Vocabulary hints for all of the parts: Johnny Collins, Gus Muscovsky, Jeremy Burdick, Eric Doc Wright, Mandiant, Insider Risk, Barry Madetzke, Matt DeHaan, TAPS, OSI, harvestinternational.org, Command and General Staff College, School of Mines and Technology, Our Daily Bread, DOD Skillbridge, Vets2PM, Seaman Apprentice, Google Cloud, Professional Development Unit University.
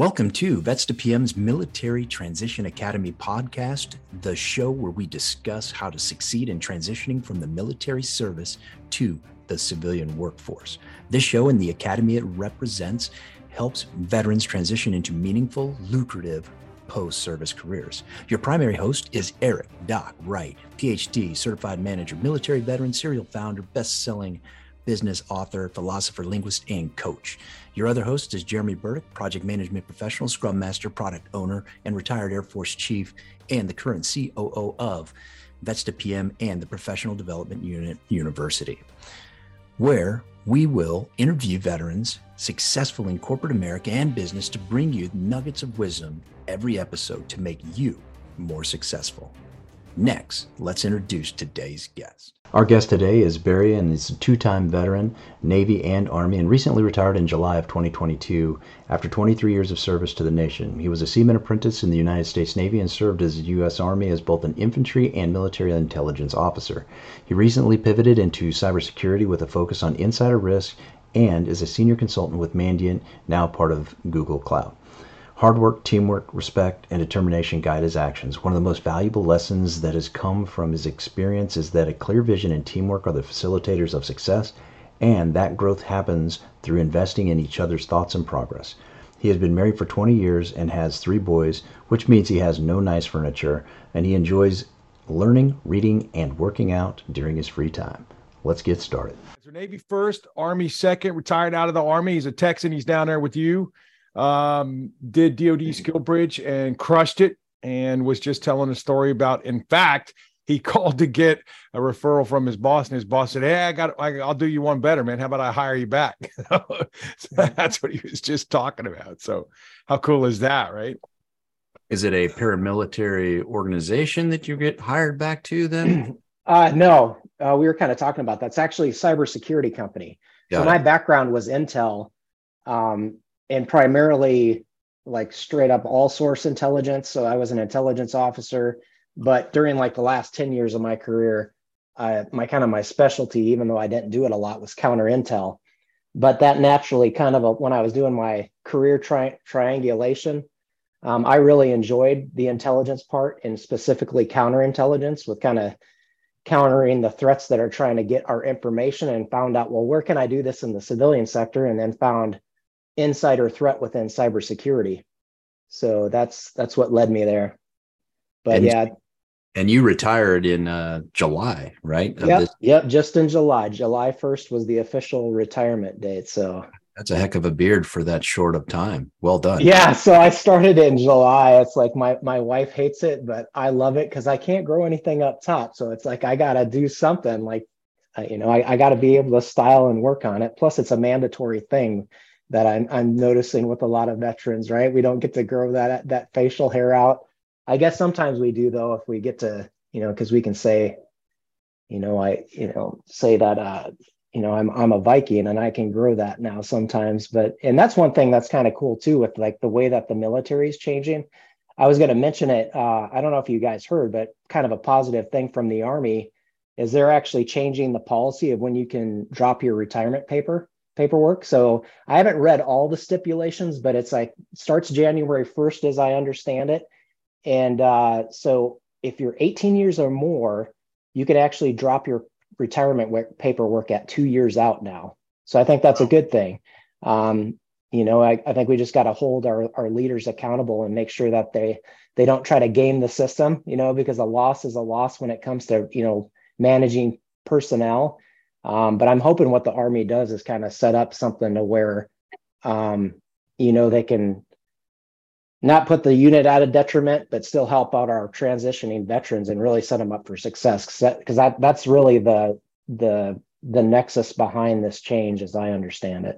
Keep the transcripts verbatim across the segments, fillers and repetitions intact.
Welcome to Vets to P M's Military Transition Academy podcast, the show where we discuss how to succeed in transitioning from the military service to the civilian workforce. This show and the academy it represents helps veterans transition into meaningful, lucrative post-service careers. Your primary host is Eric Doc Wright, P H D, certified manager, military veteran, serial founder, best-selling business author, philosopher, linguist, and coach. Your other host is Jeremy Burdick, project management professional, scrum master, product owner, and retired Air Force chief, and the current C O O of Vets to P M and the Professional Development Unit University, where we will interview veterans successful in corporate America and business to bring you nuggets of wisdom every episode to make you more successful. Next, let's introduce today's guest. Our guest today is Barry, and he's a two-time veteran, Navy and Army, and recently retired in July of twenty twenty-two after twenty-three years of service to the nation. He was a seaman apprentice in the United States Navy and served as the U S Army as both an infantry and military intelligence officer. He recently pivoted into cybersecurity with a focus on insider risk and is a senior consultant with Mandiant, now part of Google Cloud. Hard work, teamwork, respect, and determination guide his actions. One of the most valuable lessons that has come from his experience is that a clear vision and teamwork are the facilitators of success, and that growth happens through investing in each other's thoughts and progress. He has been married for twenty years and has three boys, which means he has no nice furniture, and he enjoys learning, reading, and working out during his free time. Let's get started. So Navy first, Army second, retired out of the Army. He's a Texan. He's down there with you. Um, did D O D Skillbridge and crushed it, and was just telling a story about, in fact, he called to get a referral from his boss, and his boss said, "Hey, I got, I, I'll do you one better, man. How about I hire you back?" So that's what he was just talking about. So how cool is that, right? Is it a paramilitary organization that you get hired back to then? Uh, no, uh, we were kind of talking about that. It's actually a cybersecurity company. Got so it. My background was Intel. Um, And primarily like straight up all source intelligence. So I was an intelligence officer, but during like the last ten years of my career, uh, my kind of my specialty, even though I didn't do it a lot, was counter intel. But that naturally kind of, a, when I was doing my career tri- triangulation, um, I really enjoyed the intelligence part, and specifically counterintelligence, with kind of countering the threats that are trying to get our information, and found out, well, where can I do this in the civilian sector? And then found insider threat within cybersecurity. So that's that's what led me there. But and, yeah. And you retired in uh, July, right? Yep, this- yep, just in July. July first was the official retirement date. So that's a heck of a beard for that short of time. Well done. Yeah, so I started in July. It's like my, my wife hates it, but I love it because I can't grow anything up top. So it's like I got to do something. Like, uh, you know, I, I got to be able to style and work on it. Plus, it's a mandatory thing that I'm, I'm noticing with a lot of veterans, right? We don't get to grow that that facial hair out. I guess sometimes we do, though, if we get to, you know, because we can say, you know, I, you know, say that, uh, you know, I'm I'm a Viking and I can grow that now sometimes. But, and that's one thing that's kind of cool too, with like the way that the military is changing. I was going to mention it. Uh, I don't know if you guys heard, but kind of a positive thing from the Army is they're actually changing the policy of when you can drop your retirement paper. paperwork. So I haven't read all the stipulations, but it's like starts January first, as I understand it. And uh, so if you're eighteen years or more, you could actually drop your retirement work, paperwork at two years out now. So I think that's a good thing. Um, you know, I, I think we just got to hold our, our leaders accountable and make sure that they, they don't try to game the system, you know, because a loss is a loss when it comes to, you know, managing personnel. Um, but I'm hoping what the Army does is kind of set up something to where, um, you know, they can not put the unit out of detriment, but still help out our transitioning veterans and really set them up for success. Because that, that, that's really the the the nexus behind this change, as I understand it.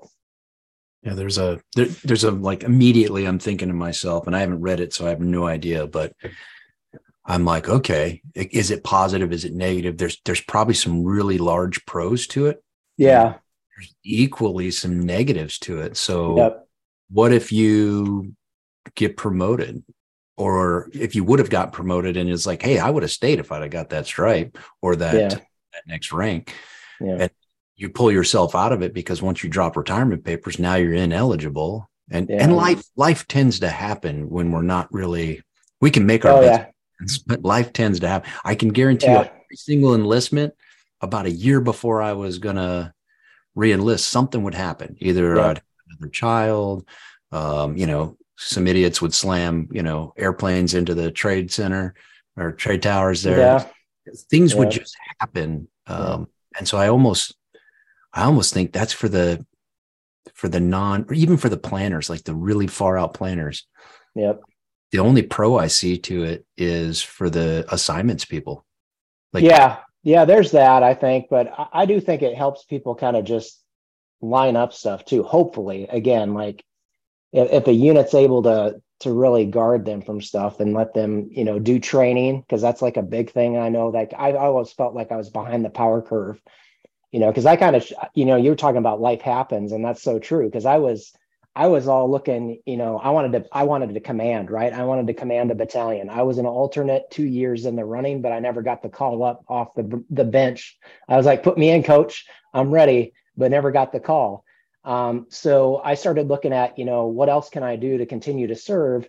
Yeah, there's a there, there's a like immediately I'm thinking to myself, and I haven't read it, so I have no idea, but I'm like, okay, is it positive? Is it negative? There's there's probably some really large pros to it. Yeah. There's equally some negatives to it. So yep. What if you get promoted, or if you would have got promoted and it's like, hey, I would have stayed if I'd have got that stripe or that, yeah. that next rank. Yeah. And you pull yourself out of it because once you drop retirement papers, now you're ineligible And yeah. and life life tends to happen when we're not really, we can make our oh, best yeah. plans, but life tends to happen. I can guarantee yeah. you every single enlistment, about a year before I was going to re-enlist, something would happen. Either yeah. I'd have another child, um, you know, some idiots would slam, you know, airplanes into the trade center or trade towers there. Yeah. Things yeah. would just happen. Um, yeah. And so I almost, I almost think that's for the, for the non, or even for the planners, like the really far out planners. Yep. The only pro I see to it is for the assignments people. Like, yeah. Yeah. There's that, I think, but I, I do think it helps people kind of just line up stuff too. Hopefully again, like if, if a unit's able to, to really guard them from stuff and let them, you know, do training. Cause that's like a big thing. I know, like I, I always felt like I was behind the power curve, you know, cause I kind of, you know, you were talking about life happens, and that's so true. Cause I was, I was all looking, you know, I wanted to, I wanted to command, right? I wanted to command a battalion. I was an alternate two years in the running, but I never got the call up off the the bench. I was like, put me in, coach, I'm ready, but never got the call. Um, so I started looking at, you know, what else can I do to continue to serve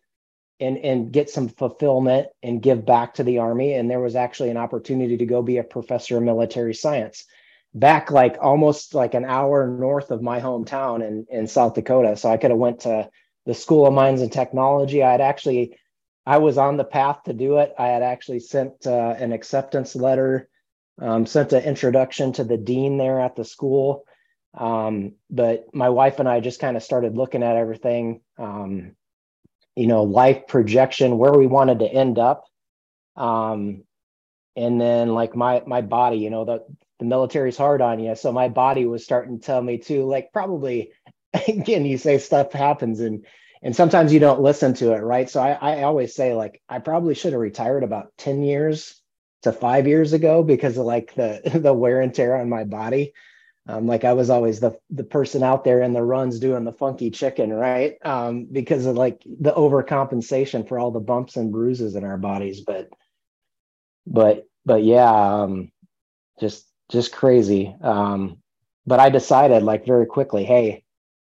and, and get some fulfillment and give back to the Army. And there was actually an opportunity to go be a professor of military science back like almost like an hour north of my hometown in, in South Dakota. So I could have went to the School of Mines and Technology. I had actually, I was on the path to do it. I had actually sent uh, an acceptance letter, um, sent an introduction to the dean there at the school. Um, but my wife and I just kind of started looking at everything, um, you know, life projection, where we wanted to end up. Um, and then like my, my body, you know, the, the military's hard on you. So my body was starting to tell me to, like, probably, again, you say stuff happens and, and sometimes you don't listen to it. Right. So I, I always say, like, I probably should have retired about ten years to five years ago because of like the, the wear and tear on my body. Um, like I was always the, the person out there in the runs doing the funky chicken, right. Um, because of like the overcompensation for all the bumps and bruises in our bodies. But, but, but yeah, um, just, just crazy. Um, but I decided like very quickly, hey,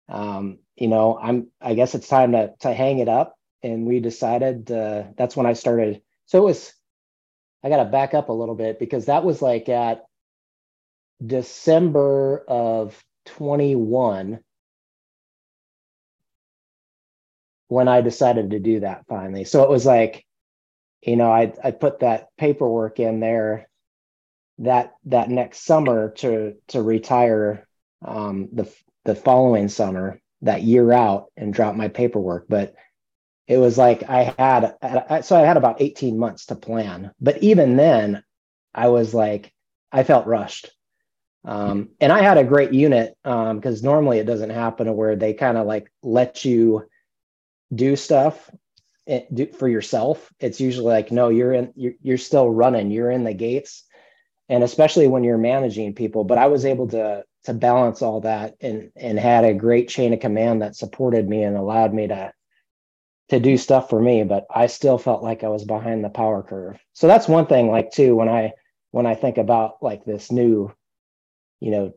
um, you know, I'm, I guess it's time to, to hang it up. And we decided, uh, that's when I started. So it was, I got to back up a little bit because that was like at December of twenty-one when I decided to do that finally. So it was like, you know, I, I put that paperwork in there that that next summer to to retire um the the following summer, that year out, and drop my paperwork. But it was like I had I, so I had about eighteen months to plan, but even then I was like, I felt rushed. Um and I had a great unit, um because normally it doesn't happen where they kind of like let you do stuff it, do, for yourself. It's usually like, no, you're in you're, you're still running, you're in the gates. And especially when you're managing people, but I was able to to balance all that and and had a great chain of command that supported me and allowed me to to do stuff for me. But I still felt like I was behind the power curve. So that's one thing, like, too, when I when I think about like this new, you know,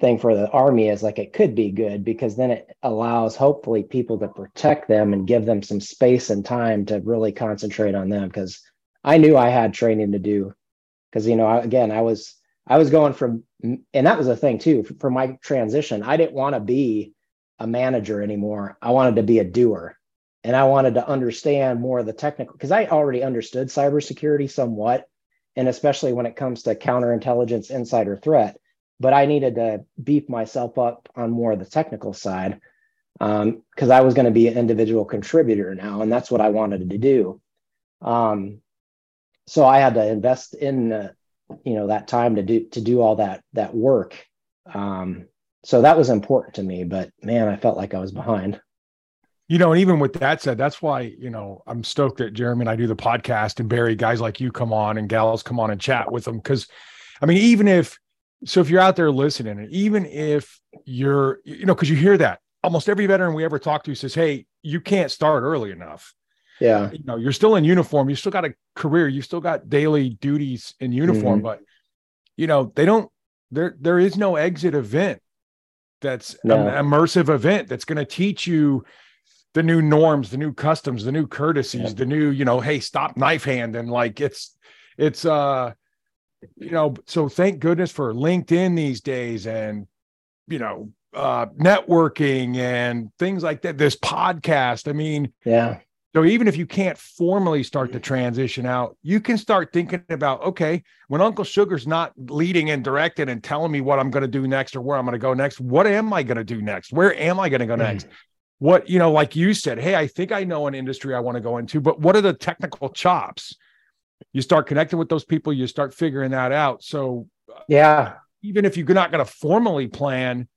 thing for the Army is like, it could be good because then it allows hopefully people to protect them and give them some space and time to really concentrate on them, because I knew I had training to do. Because, you know, again, I was I was going from, and that was a thing too, for my transition. I didn't want to be a manager anymore. I wanted to be a doer, and I wanted to understand more of the technical, because I already understood cybersecurity somewhat, and especially when it comes to counterintelligence, insider threat. But I needed to beef myself up on more of the technical side, um, because I was going to be an individual contributor now, and that's what I wanted to do. Um, So I had to invest in, uh, you know, that time to do to do all that that work. Um, so that was important to me. But man, I felt like I was behind. You know, and even with that said, that's why, you know, I'm stoked that Jeremy and I do the podcast, and Barry, guys like you come on and gals come on and chat with them. Because, I mean, even if so, if you're out there listening, and even if you're, you know, because you hear that almost every veteran we ever talk to says, "Hey, you can't start early enough." Yeah. You know, you're still in uniform. You still got a career. You still got daily duties in uniform, mm-hmm. but you know, they don't, there, there is no exit event that's no. an immersive event that's going to teach you the new norms, the new customs, the new courtesies, yeah. the new, you know, hey, stop knife hand. And like, it's, it's, uh, you know, so thank goodness for LinkedIn these days and, you know, uh, networking and things like that, this podcast. I mean, yeah. So even if you can't formally start the transition out, you can start thinking about, okay, when Uncle Sugar's not leading and directing and telling me what I'm going to do next or where I'm going to go next, what am I going to do next? Where am I going to go next? Mm. What, you know, like you said, hey, I think I know an industry I want to go into, but what are the technical chops? You start connecting with those people, you start figuring that out. So yeah, even if you're not going to formally plan,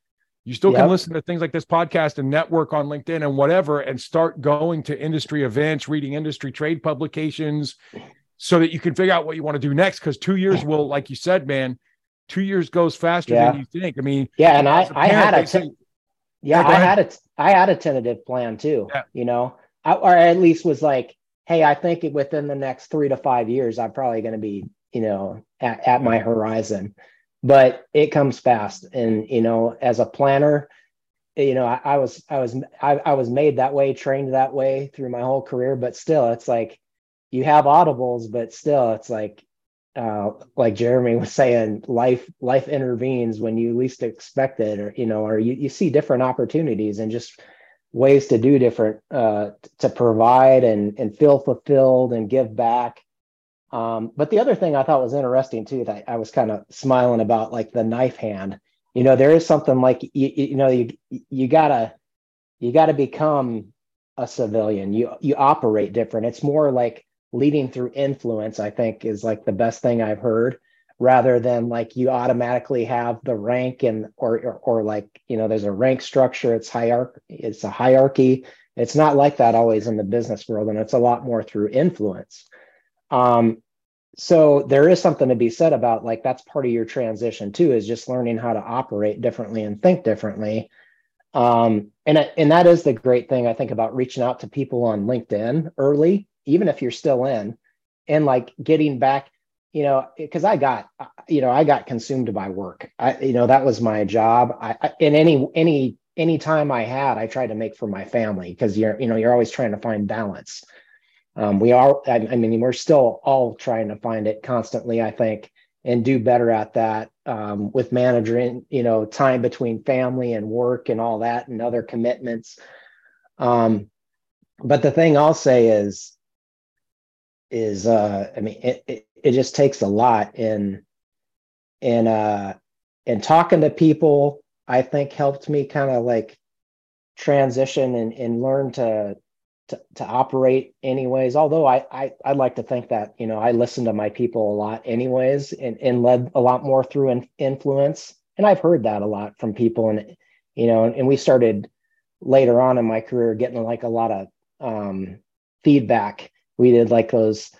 you still yep. can listen to things like this podcast and network on LinkedIn and whatever, and start going to industry events, reading industry trade publications so that you can figure out what you want to do next. Because two years will, like you said, man, two years goes faster yeah. than you think. I mean, yeah. And I, I had a, ten- yeah, yeah I had a, I had a tentative plan too, yeah. you know, I, or at least was like, hey, I think within the next three to five years, I'm probably going to be, you know, at, at my horizon. But it comes fast. And, you know, as a planner, you know, I, I was, I was, I, I was made that way, trained that way through my whole career, but still it's like, you have audibles, but still it's like, uh, like Jeremy was saying, life, life intervenes when you least expect it, or, you know, or you, you see different opportunities and just ways to do different, uh, to provide and, and feel fulfilled and give back. Um, but the other thing I thought was interesting too, that I was kind of smiling about, like the knife hand, you know, there is something like, you, you know, you, you gotta, you gotta become a civilian. You, you operate different. It's more like leading through influence, I think, is like the best thing I've heard, rather than like you automatically have the rank and, or, or, or like, you know, there's a rank structure, it's hierarchy, it's a hierarchy. It's not like that always in the business world. And it's a lot more through influence. Um, so there is something to be said about, like, that's part of your transition too, is just learning how to operate differently and think differently. Um, and, and that is the great thing, I think, about reaching out to people on LinkedIn early, even if you're still in, and like getting back, you know, cause I got, you know, I got consumed by work. I, you know, that was my job. I, I in any, any, any time I had, I tried to make for my family, cause you're, you know, you're always trying to find balance. Um, we are, I, I mean, we're still all trying to find it constantly, I think, and do better at that, um, with managing, you know, time between family and work and all that and other commitments. Um, but the thing I'll say is, is, uh, I mean, it, it, it just takes a lot in, in, uh, in talking to people, I think helped me kind of like transition and, and learn to, To, to operate anyways, although I, I, I'd like to think that, you know, I listen to my people a lot anyways, and, and led a lot more through in, influence. And I've heard that a lot from people. And, you know, and, and we started later on in my career getting like a lot of um, feedback. We did like those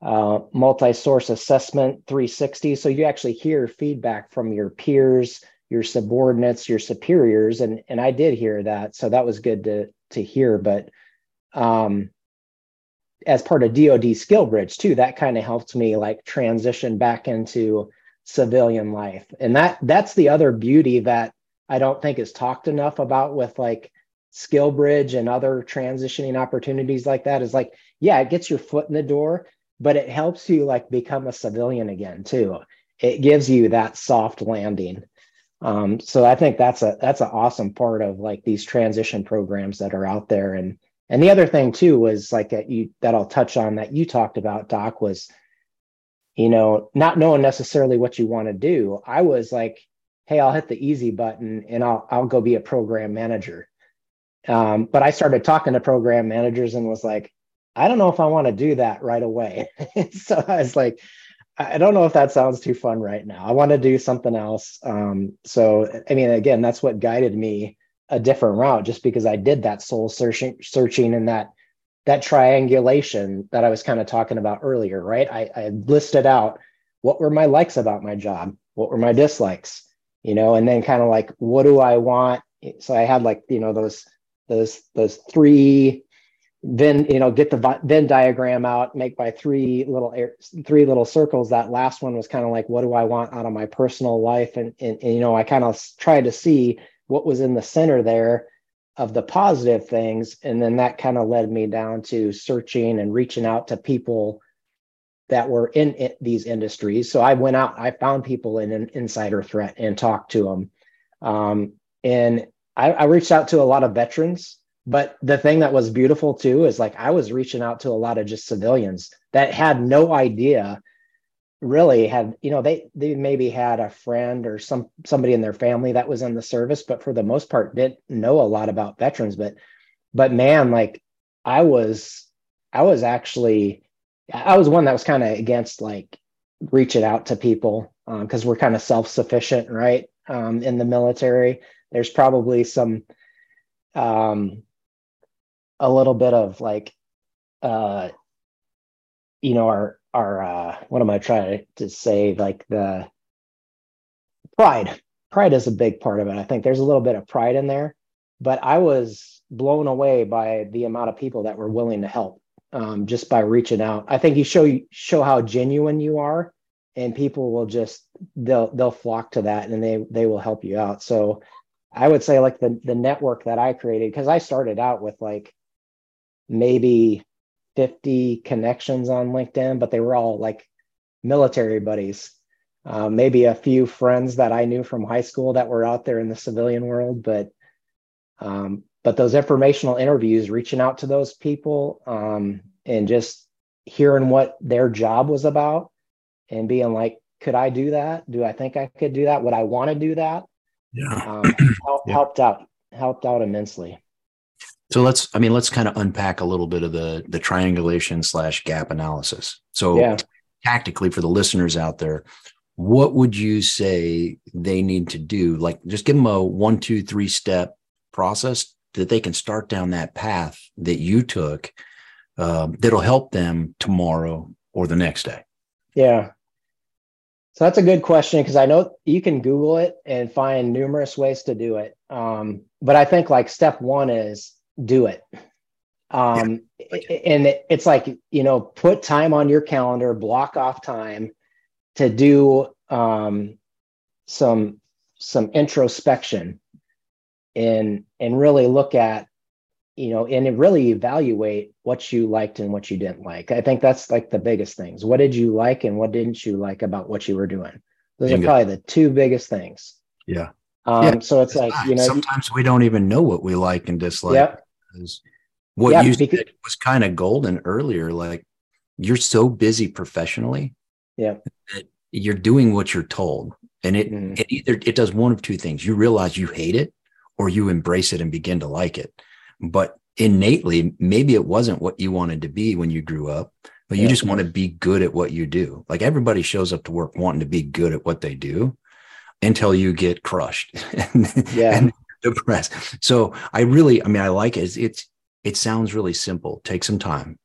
uh, multi-source assessment three sixty. So you actually hear feedback from your peers, your subordinates, your superiors. And, and I did hear that. So that was good to, to hear, but Um, as part of D O D Skillbridge too, that kind of helped me like transition back into civilian life. And that, that's the other beauty that I don't think is talked enough about with like Skillbridge and other transitioning opportunities like that, is like, yeah, it gets your foot in the door, but it helps you like become a civilian again too. It gives you that soft landing. Um, so I think that's a, that's an awesome part of like these transition programs that are out there. And And the other thing too was like that you that I'll touch on that you talked about, Doc, was, you know, not knowing necessarily what you want to do. I was like, hey, I'll hit the easy button and I'll I'll go be a program manager. Um, but I started talking to program managers and was like, I don't know if I want to do that right away. So I was like, I don't know if that sounds too fun right now. I want to do something else. Um, so I mean, again, that's what guided me a different route, just because I did that soul searching, searching and that, that triangulation that I was kind of talking about earlier, right? I, I listed out what were my likes about my job, what were my dislikes, you know, and then kind of like, what do I want? So I had like, you know, those, those, those three, then, you know, get the Venn diagram out, make my three little, three little circles. That last one was kind of like, what do I want out of my personal life? And, and, and you know, I kind of tried to see what was in the center there of the positive things. And then that kind of led me down to searching and reaching out to people that were in it, these industries. So I went out, I found people in an insider threat and talked to them. Um, and I, I reached out to a lot of veterans, but the thing that was beautiful too, is like, I was reaching out to a lot of just civilians that had no idea really had, you know, they, they maybe had a friend or some, somebody in their family that was in the service, but for the most part, didn't know a lot about veterans, but, but man, like I was, I was actually, I was one that was kind of against like reaching out to people because um, we're kind of self-sufficient, right? Um, in the military, there's probably some, um, a little bit of like, uh, you know, our, our, uh, what am I trying to say? Like the pride, pride is a big part of it. I think there's a little bit of pride in there, but I was blown away by the amount of people that were willing to help. Um, just by reaching out, I think you show show how genuine you are, and people will just they'll they'll flock to that, and they they will help you out. So, I would say like the the network that I created, because I started out with like maybe fifty connections on LinkedIn, but they were all like military buddies, uh, maybe a few friends that I knew from high school that were out there in the civilian world, but. Um, But those informational interviews, reaching out to those people um, and just hearing what their job was about and being like, could I do that? Do I think I could do that? Would I want to do that? Yeah. Um, help, yeah. Helped out, helped out immensely. So let's, I mean, let's kind of unpack a little bit of the, the triangulation slash gap analysis. So yeah. Tactically for the listeners out there, what would you say they need to do? Like just give them a one, two, three step process that they can start down that path that you took um, that'll help them tomorrow or the next day? Yeah. So that's a good question because I know you can Google it and find numerous ways to do it. Um, but I think like step one is do it. Um, yeah. And it, it's like, you know, put time on your calendar, block off time to do um, some, some introspection. And, and really look at, you know, and really evaluate what you liked and what you didn't like. I think that's like the biggest things. What did you like and what didn't you like about what you were doing? Those Bingo. Are probably the two biggest things. Yeah. Um, yeah. So it's, it's like, not. You know, sometimes we don't even know what we like and dislike. Yep. Because what yep, you because, said was kind of golden earlier. Like you're so busy professionally. Yeah. That you're doing what you're told. And it, mm-hmm. it either, it does one of two things. You realize you hate it, or you embrace it and begin to like it. But innately, maybe it wasn't what you wanted to be when you grew up, but you yeah. just want to be good at what you do. Like everybody shows up to work wanting to be good at what they do until you get crushed and, yeah. and depressed. So I really, I mean, I like it. It's, it's, it sounds really simple. Take some time,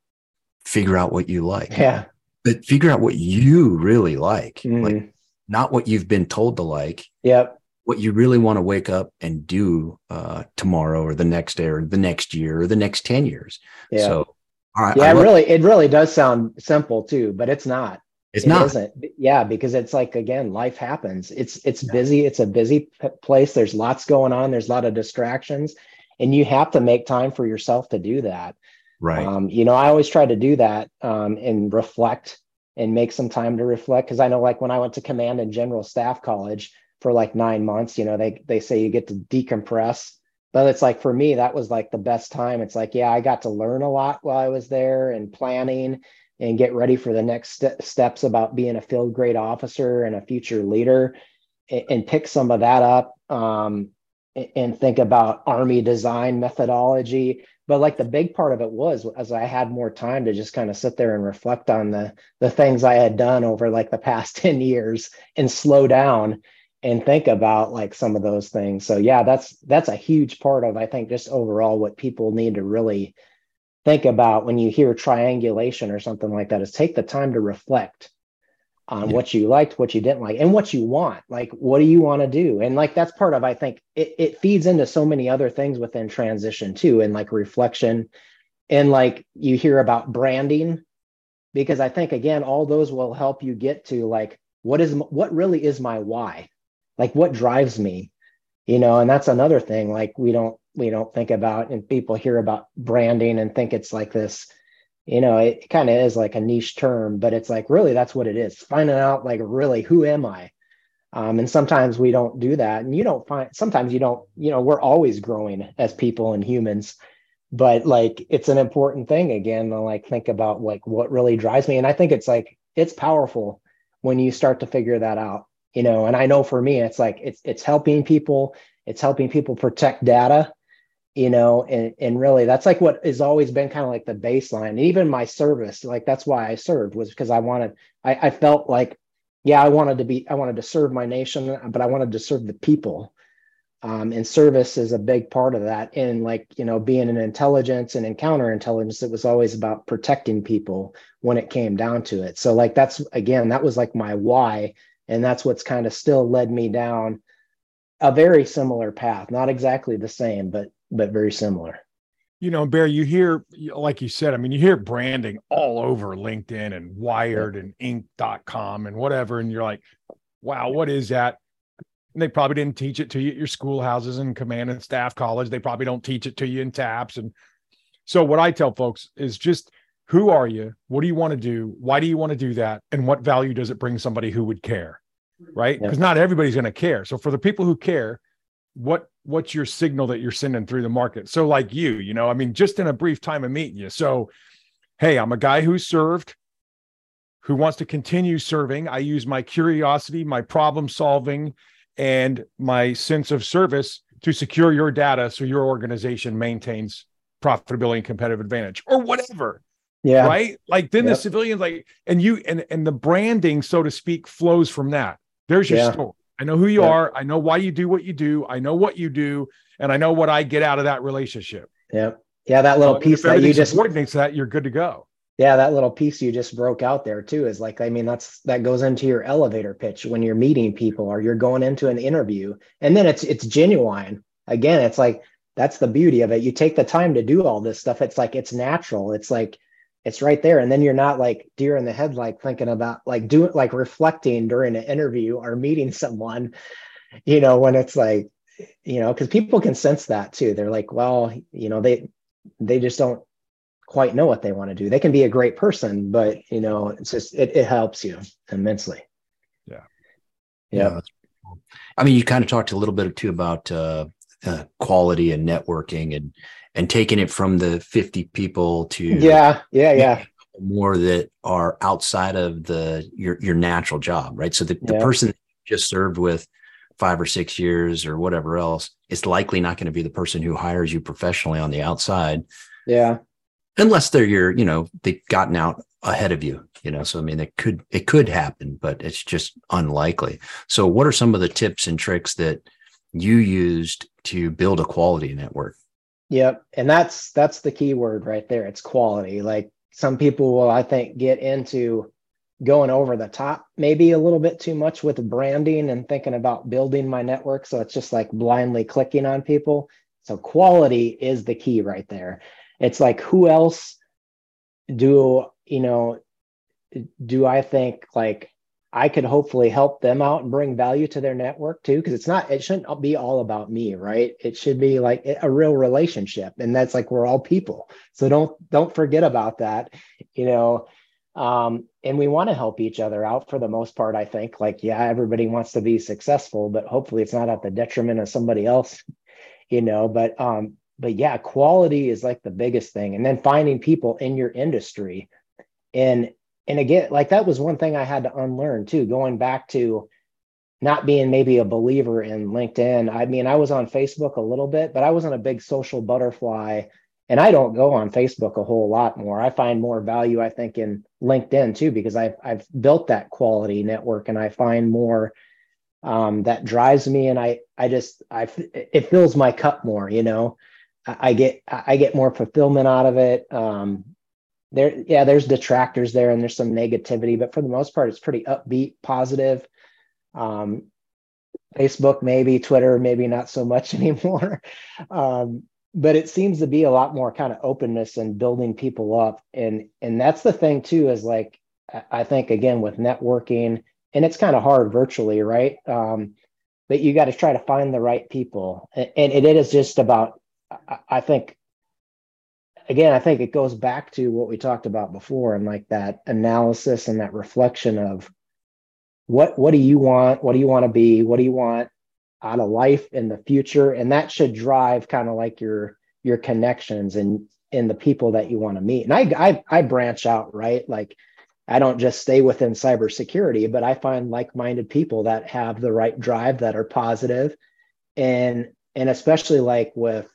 figure out what you like, yeah. but figure out what you really like, mm. like not what you've been told to like. Yep. What you really want to wake up and do uh, tomorrow or the next day or the next year or the next ten years. Yeah. So, all right, yeah, I love- really, it really does sound simple too, but it's not, it's it not, isn't. Yeah. Because it's like, again, life happens. It's, it's yeah. busy. It's a busy p- place. There's lots going on. There's a lot of distractions and you have to make time for yourself to do that. Right. Um, you know, I always try to do that um, and reflect and make some time to reflect. Cause I know like when I went to Command and General Staff College, for like nine months, you know, they, they say you get to decompress, but it's like, for me, that was like the best time. It's like, yeah, I got to learn a lot while I was there and planning and get ready for the next st- steps about being a field grade officer and a future leader and, and pick some of that up um, and, and think about Army design methodology. But like the big part of it was, as I had more time to just kind of sit there and reflect on the, the things I had done over like the past ten years and slow down and think about like some of those things. So yeah, that's, that's a huge part of, I think, just overall what people need to really think about when you hear triangulation or something like that is take the time to reflect on yeah. what you liked, what you didn't like, and what you want. Like, what do you want to do? And like, that's part of, I think it, it feeds into so many other things within transition too. And like reflection and like you hear about branding, because I think again, all those will help you get to like, what is, what really is my why? Like what drives me? you know, and that's another thing, like we don't, we don't think about, and people hear about branding and think it's like this, you know, it kind of is like a niche term, but it's like, really, that's what it is. Finding out like, really, who am I? Um, and sometimes we don't do that. And you don't find, sometimes you don't, you know, we're always growing as people and humans, but like, it's an important thing again, to like, think about like what really drives me. And I think it's like, it's powerful when you start to figure that out, you know, and I know for me, it's like, it's, it's helping people, it's helping people protect data, you know, and, and really that's like what has always been kind of like the baseline. And even my service, like, that's why I served, was because I wanted, I, I felt like, yeah, I wanted to be, I wanted to serve my nation, but I wanted to serve the people. Um, and service is a big part of that. And like, you know, being in intelligence and in counterintelligence, it was always about protecting people when it came down to it. So like, that's, again, that was like my why. And that's what's kind of still led me down a very similar path, not exactly the same, but, but very similar. You know, Barry, you hear, like you said, I mean, you hear branding all over LinkedIn and Wired and Inc dot com and whatever. And you're like, wow, what is that? And they probably didn't teach it to you at your schoolhouses and Command and Staff College. They probably don't teach it to you in TAPS. And so what I tell folks is just, who are you? What do you want to do? Why do you want to do that? And what value does it bring somebody who would care, right? Because not everybody's going to care. So for the people who care, what what's your signal that you're sending through the market? So like you, you know, I mean, just in a brief time of meeting you. So, hey, I'm a guy who served, who wants to continue serving. I use my curiosity, my problem solving, and my sense of service to secure your data so your organization maintains profitability and competitive advantage or whatever. Yeah. Right. Like then yep. the civilians like, and you, and, and the branding, so to speak, flows from that. There's your yeah. story. I know who you yeah. are. I know why you do what you do. I know what you do. And I know what I get out of that relationship. Yeah. Yeah. That little so piece that you just coordinates that you're good to go. Yeah. That little piece you just broke out there too, is like, I mean, that's, that goes into your elevator pitch when you're meeting people or you're going into an interview, and then it's, it's genuine. Again, it's like, that's the beauty of it. You take the time to do all this stuff. It's like, it's natural. It's like, it's right there. And then you're not like deer in the headlight thinking about like doing like reflecting during an interview or meeting someone, you know, when it's like, you know, because people can sense that too. They're like, well, you know, they, they just don't quite know what they want to do. They can be a great person, but you know, it's just, it, it helps you immensely. Yeah. Yeah. yeah cool. I mean, you kind of talked a little bit too about uh, uh, quality and networking and, and taking it from the fifty people to yeah, yeah, yeah, more that are outside of the your your natural job, right? So the, yeah. the person that you just served with five or six years or whatever else, it's likely not going to be the person who hires you professionally on the outside. Yeah. Unless they're your, you know, they've gotten out ahead of you, you know. So I mean it could it could happen, but it's just unlikely. So what are some of the tips and tricks that you used to build a quality network? Yep. And that's, that's the key word right there. It's quality. Like some people will, I think, get into going over the top, maybe a little bit too much with branding and thinking about building my network. So it's just like blindly clicking on people. So quality is the key right there. It's like, who else do, you know, do I think like I could hopefully help them out and bring value to their network too? Cause it's not, it shouldn't be all about me, right? It should be like a real relationship. And that's like, we're all people. So don't, don't forget about that, you know? Um, and we want to help each other out for the most part. I think like, yeah, everybody wants to be successful, but hopefully it's not at the detriment of somebody else, you know, but, um, but yeah, quality is like the biggest thing. And then finding people in your industry. And And again, like that was one thing I had to unlearn too, going back to not being maybe a believer in LinkedIn. I mean, I was on Facebook a little bit, but I wasn't a big social butterfly, and I don't go on Facebook a whole lot more. I find more value, I think, in LinkedIn too, because I've, I've built that quality network and I find more um, that drives me. And I, I just, I, it fills my cup more, you know, I, I get, I get more fulfillment out of it. Um, There, yeah, there's detractors there and there's some negativity, but for the most part, it's pretty upbeat, positive. Um, Facebook, maybe Twitter, maybe not so much anymore. Um, but it seems to be a lot more kind of openness and building people up. And, and that's the thing too, is like, I think again, with networking, and it's kind of hard virtually, right? Um, but you got to try to find the right people. And, and it is just about, I think, again, I think it goes back to what we talked about before, and like that analysis and that reflection of what, what do you want? What do you want to be? What do you want out of life in the future? And that should drive kind of like your, your connections and, and the people that you want to meet. And I, I, I branch out, right? Like, I don't just stay within cybersecurity, but I find like-minded people that have the right drive, that are positive. And, and especially like with,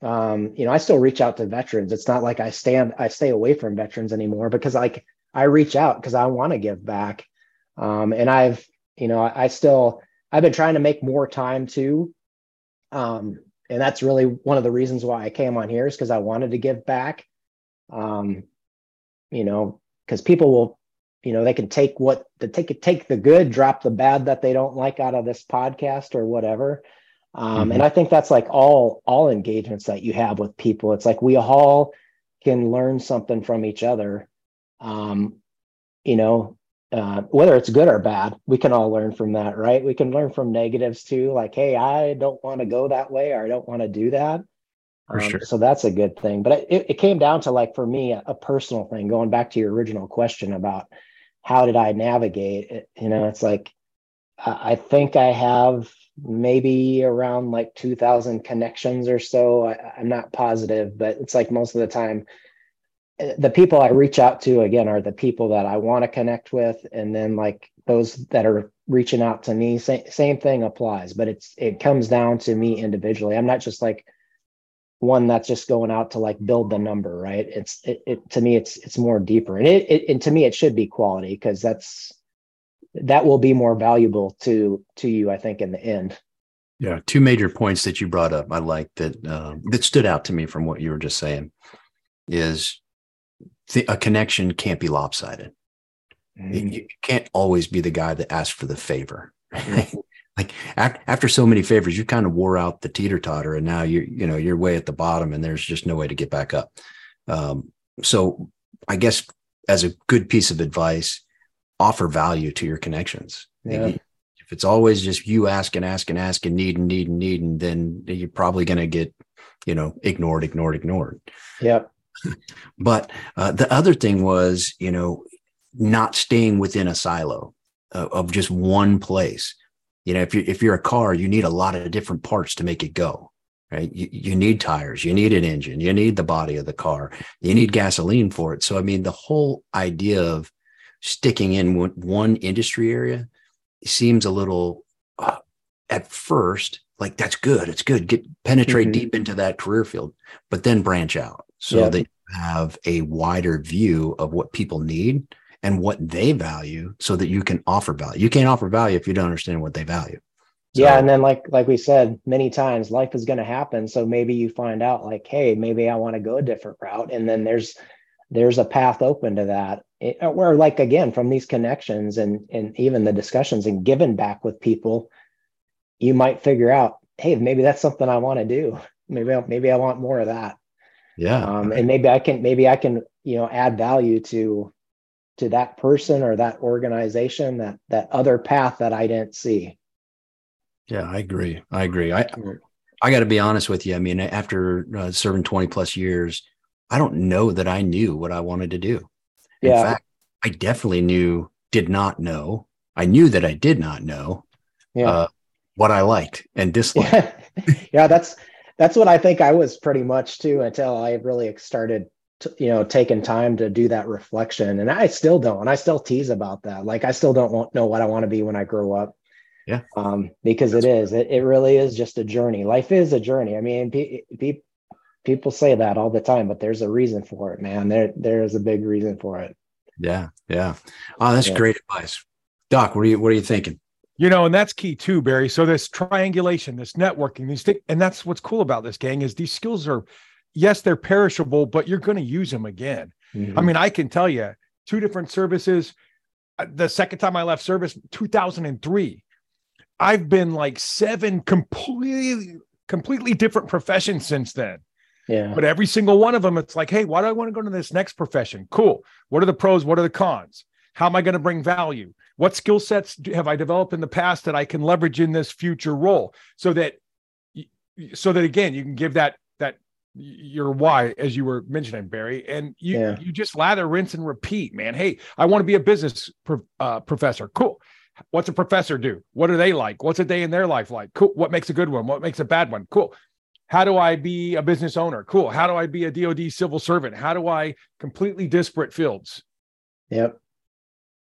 um, you know, I still reach out to veterans. It's not like I stand, I stay away from veterans anymore, because like I reach out because I want to give back. Um, and I've, you know, I, I still, I've been trying to make more time too. Um, and that's really one of the reasons why I came on here, is because I wanted to give back, um, you know, because people will, you know, they can take what the take take the good, drop the bad that they don't like out of this podcast or whatever. Um, mm-hmm. And I think that's like all all engagements that you have with people. It's like we all can learn something from each other. Um, you know, uh, whether it's good or bad, we can all learn from that, right? We can learn from negatives too. Like, hey, I don't want to go that way, or I don't want to do that. Um, sure. So that's a good thing. But it, it came down to, like, for me, a, a personal thing, going back to your original question about how did I navigate it, you know, it's like, I, I think I have maybe around like two thousand connections or so. I, I'm not positive, but it's like most of the time, the people I reach out to, again, are the people that I want to connect with. And then like those that are reaching out to me, same, same thing applies, but it's, it comes down to me individually. I'm not just like one that's just going out to like build the number, right? It's it, it to me, it's it's more deeper, and it, it and to me it should be quality, because that's that will be more valuable to to you, I think, in the end. Yeah, two major points that you brought up, I like that uh, that stood out to me from what you were just saying, is th- a connection can't be lopsided. Mm. You can't always be the guy that asks for the favor. Mm. Like after so many favors, you kind of wore out the teeter totter, and now you you know you're way at the bottom, and there's just no way to get back up. Um, so I guess as a good piece of advice, offer value to your connections. Yeah. If it's always just you ask and ask and ask and need and need and need, and then you're probably going to get you know ignored, ignored, ignored. Yep. But uh, the other thing was you know not staying within a silo uh, of just one place. You know, if you if you're a car, you need a lot of different parts to make it go, right? You, you need tires, you need an engine, you need the body of the car, you need gasoline for it. So, I mean, the whole idea of sticking in one, one industry area seems a little, uh, at first, like that's good, it's good, get penetrate mm-hmm. deep into that career field, but then branch out so yeah. that you have a wider view of what people need and what they value, so that you can offer value. You can't offer value if you don't understand what they value. So, yeah. And then like, like we said, many times life is going to happen. So maybe you find out like, hey, maybe I want to go a different route. And then there's, there's a path open to that, it, where like, again, from these connections and, and even the discussions and giving back with people, you might figure out, hey, maybe that's something I want to do. Maybe, I, maybe I want more of that. Yeah. Um, and maybe I can, maybe I can, you know, add value to, to that person or that organization, that that other path that I didn't see. Yeah, I agree. I agree. I I got to be honest with you. I mean, after uh, serving twenty plus years, I don't know that I knew what I wanted to do. In yeah. fact, I definitely knew, did not know. I knew that I did not know yeah. uh, what I liked and disliked. Yeah. yeah, that's that's what I think I was pretty much too, until I really started To, you know, taking time to do that reflection. And I still don't, and I still tease about that. Like, I still don't want, know what I want to be when I grow up. Yeah. Um, because That's it is, it, it really is just a journey. Life is a journey. I mean, pe- pe- people say that all the time, but there's a reason for it, man. There, there's a big reason for it. Yeah. Yeah. Oh, that's yeah. great advice. Doc, what are you, what are you thinking? You know, and that's key too, Barry. So this triangulation, this networking, these things, and that's what's cool about this, gang, is these skills are, yes, they're perishable, but you're going to use them again. Mm-hmm. I mean, I can tell you two different services. The second time I left service, two thousand three, I've been like seven completely, completely different professions since then. Yeah. But every single one of them, it's like, hey, why do I want to go to this next profession? Cool. What are the pros? What are the cons? How am I going to bring value? What skill sets have I developed in the past that I can leverage in this future role? So that, so that again, you can give that that your why, as you were mentioning, Barry, and you yeah. you just lather, rinse, and repeat, man. Hey, I want to be a business pro, uh, professor. Cool. What's a professor do? What are they like? What's a day in their life like? Cool. What makes a good one? What makes a bad one? Cool. How do I be a business owner? Cool. How do I be a D O D civil servant? How do I completely disparate fields? Yep.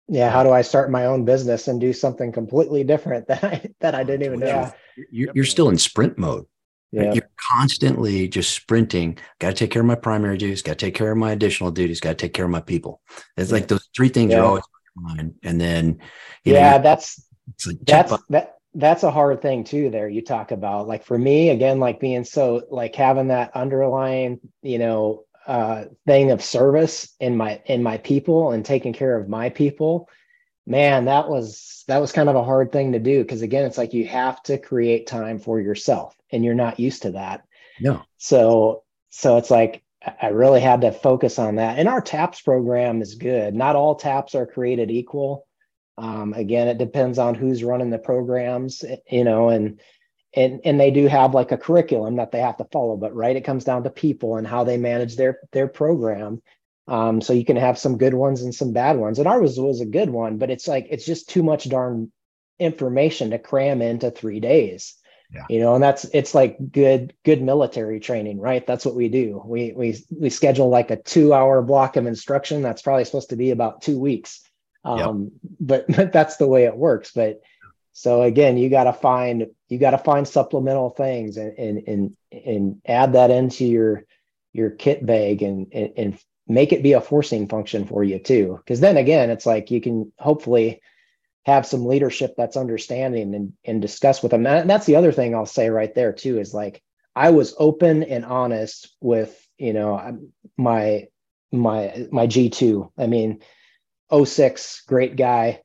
Yeah. How do I start my own business and do something completely different that I, that I didn't even know? You're, you're still in sprint mode. Yeah. You're constantly just sprinting. Got to take care of my primary duties. Got to take care of my additional duties. Got to take care of my people. It's like those three things yeah. are always on your mind. And then, you yeah, know, that's, it's like that's, that. That's a hard thing too there. You talk about like, for me, again, like being so like having that underlying, you know, uh, thing of service in my, in my people and taking care of my people, man, that was, that was kind of a hard thing to do. Cause again, it's like, you have to create time for yourself and you're not used to that. No. So, so it's like, I really had to focus on that. And our TAPS program is good. Not all TAPS are created equal. Um, again, it depends on who's running the programs, you know, and, and, and they do have like a curriculum that they have to follow, but right, it comes down to people and how they manage their, their program. Um, so you can have some good ones and some bad ones. And ours was, was a good one, but it's like, it's just too much darn information to cram into three days, yeah. you know, and that's, it's like good, good military training, right? That's what we do. We, we, we schedule like a two hour block of instruction. That's probably supposed to be about two weeks. Um, yep. but that's the way it works. But so again, you got to find, you got to find supplemental things and, and, and, and add that into your, your kit bag and, and, and make it be a forcing function for you too. Cause then again, it's like, you can hopefully have some leadership that's understanding and, and discuss with them. And that's the other thing I'll say right there too, is like, I was open and honest with, you know, my, my, my G two, I mean, oh six, great guy.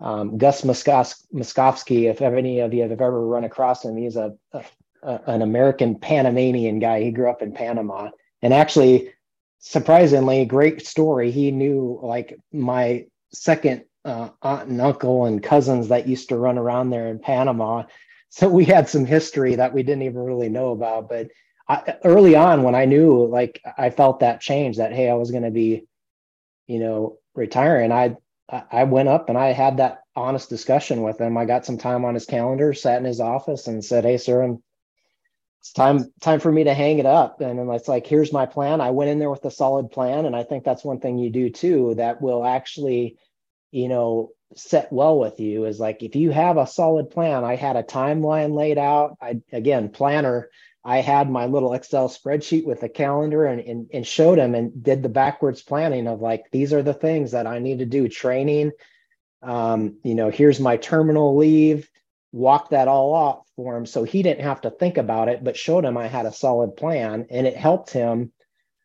Um, Gus Muscovsky, if any of you have ever run across him, he's a, a, an American Panamanian guy. He grew up in Panama. And actually, surprisingly, great story. He knew like my second uh, aunt and uncle and cousins that used to run around there in Panama. So we had some history that we didn't even really know about. But I, early on when I knew, like I felt that change that, hey, I was going to be, you know, retiring, I I went up and I had that honest discussion with him. I got some time on his calendar, sat in his office, and said, "Hey, sir, I'm, it's time time for me to hang it up." And then it's like, "Here's my plan." I went in there with a solid plan, and I think that's one thing you do too that will actually, you know, set well with you is like if you have a solid plan. I had a timeline laid out. I again planner. I had my little Excel spreadsheet with a calendar and, and, and showed him and did the backwards planning of like, these are the things that I need to do training. Um, you know, here's my terminal leave, walk that all off for him. So he didn't have to think about it, but showed him I had a solid plan and it helped him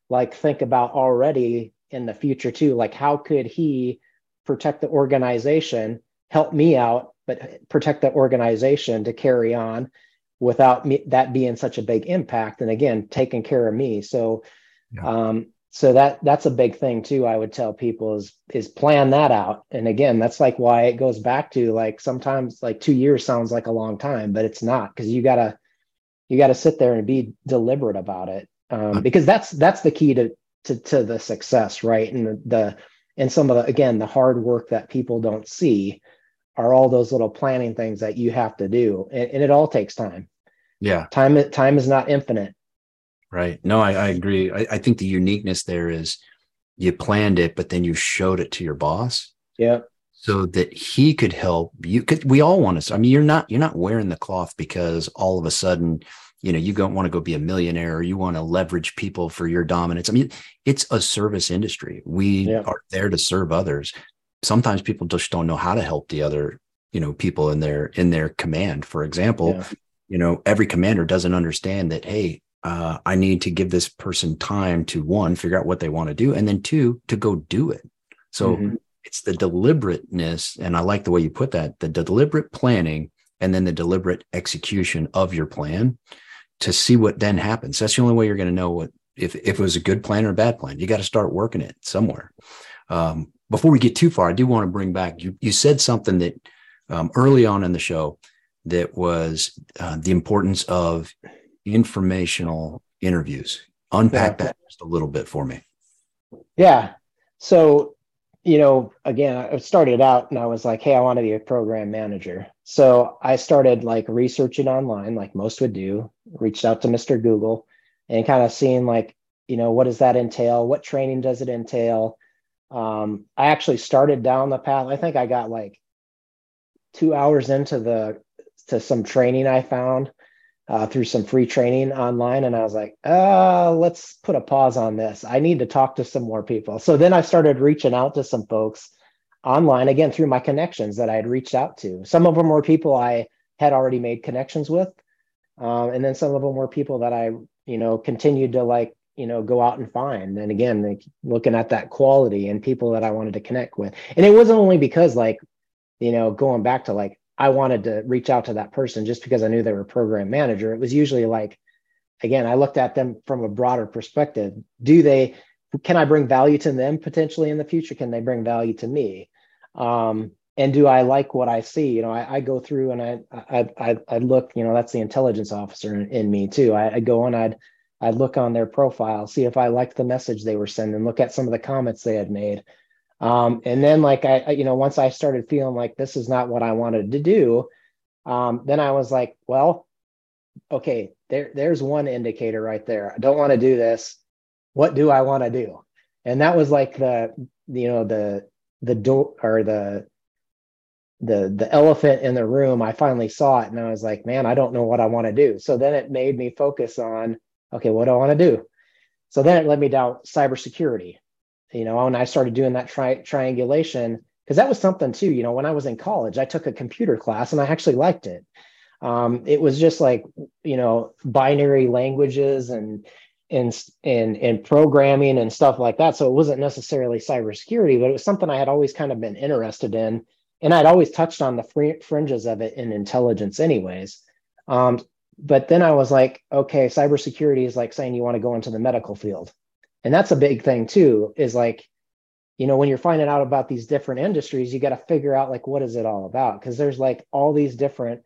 like think about already in the future too, like how could he protect the organization, help me out, but protect the organization to carry on without me, that being such a big impact. And again, taking care of me. So, yeah. um, so that, that's a big thing too. I would tell people is, is plan that out. And again, that's like why it goes back to like, sometimes like two years sounds like a long time, but it's not. Cause you gotta, you gotta sit there and be deliberate about it. Um, okay. Because that's, that's the key to, to, to the success, right? And the, the, and some of the, again, the hard work that people don't see are all those little planning things that you have to do. And, and it all takes time. Yeah. Time, time is not infinite. Right. No, I, I agree. I, I think the uniqueness there is you planned it, but then you showed it to your boss. Yeah. So that he could help you. Cause we all want to, I mean, you're not, you're not wearing the cloth because all of a sudden, you know, you don't want to go be a millionaire or you want to leverage people for your dominance. I mean, it's a service industry. We yeah. are there to serve others. Sometimes people just don't know how to help the other, you know, people in their, in their command. For example, yeah. you know, every commander doesn't understand that, hey, uh, I need to give this person time to one, figure out what they want to do. And then two, to go do it. So mm-hmm. it's the deliberateness. And I like the way you put that, the deliberate planning and then the deliberate execution of your plan to see what then happens. That's the only way you're going to know what, if, if it was a good plan or a bad plan. You got to start working it somewhere. Um, before we get too far, I do want to bring back, you, you said something that um, early on in the show that was uh, the importance of informational interviews. Unpack that just a little bit for me. Yeah. So, you know, again, I started out and I was like, hey, I want to be a program manager. So I started like researching online, like most would do, reached out to Mister Google and kind of seeing like, you know, what does that entail? What training does it entail? Um, I actually started down the path. I think I got like two hours into the, to some training I found Uh, through some free training online. And I was like, uh, let's put a pause on this. I need to talk to some more people. So then I started reaching out to some folks online, again, through my connections that I had reached out to. Some of them were people I had already made connections with. Um, and then some of them were people that I, you know, continued to like, you know, go out and find. And again, like looking at that quality and people that I wanted to connect with. And it wasn't only because like, you know, going back to like, I wanted to reach out to that person just because I knew they were a program manager. It was usually like, again, I looked at them from a broader perspective. Do they, can I bring value to them potentially in the future? Can they bring value to me? Um, and do I like what I see? You know, I, I go through and I, I, I, I look, you know, that's the intelligence officer in, in me too. I I'd go and I'd, I'd look on their profile, see if I liked the message they were sending, look at some of the comments they had made. Um, and then like, I, you know, once I started feeling like this is not what I wanted to do, um, then I was like, well, okay, there, there's one indicator right there. I don't want to do this. What do I want to do? And that was like the, you know, the, the door or the, the, the elephant in the room. I finally saw it and I was like, man, I don't know what I want to do. So then it made me focus on, okay, what do I want to do? So then it led me down cybersecurity. You know, when I started doing that tri- triangulation, because that was something too, you know, when I was in college, I took a computer class and I actually liked it. Um, it was just like, you know, binary languages and, and, and, and programming and stuff like that. So it wasn't necessarily cybersecurity, but it was something I had always kind of been interested in. And I'd always touched on the fr- fringes of it in intelligence anyways. Um, but then I was like, okay, cybersecurity is like saying you want to go into the medical field. And that's a big thing too, is like, you know, when you're finding out about these different industries, you got to figure out like, what is it all about? Because there's like all these different,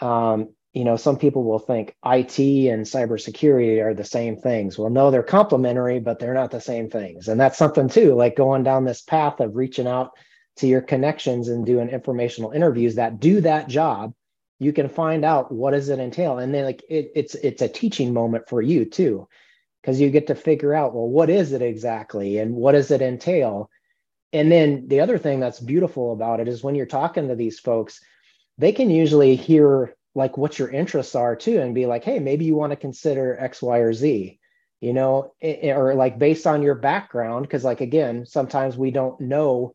um, you know, some people will think I T and cybersecurity are the same things. Well, no, they're complementary, but they're not the same things. And that's something too, like going down this path of reaching out to your connections and doing informational interviews that do that job, you can find out what does it entail. And then like, it, it's, it's a teaching moment for you too. Because you get to figure out, well, what is it exactly and what does it entail? And then the other thing that's beautiful about it is when you're talking to these folks, they can usually hear like what your interests are too and be like, hey, maybe you want to consider X, Y, or Z, you know, or like based on your background. Because like, again, sometimes we don't know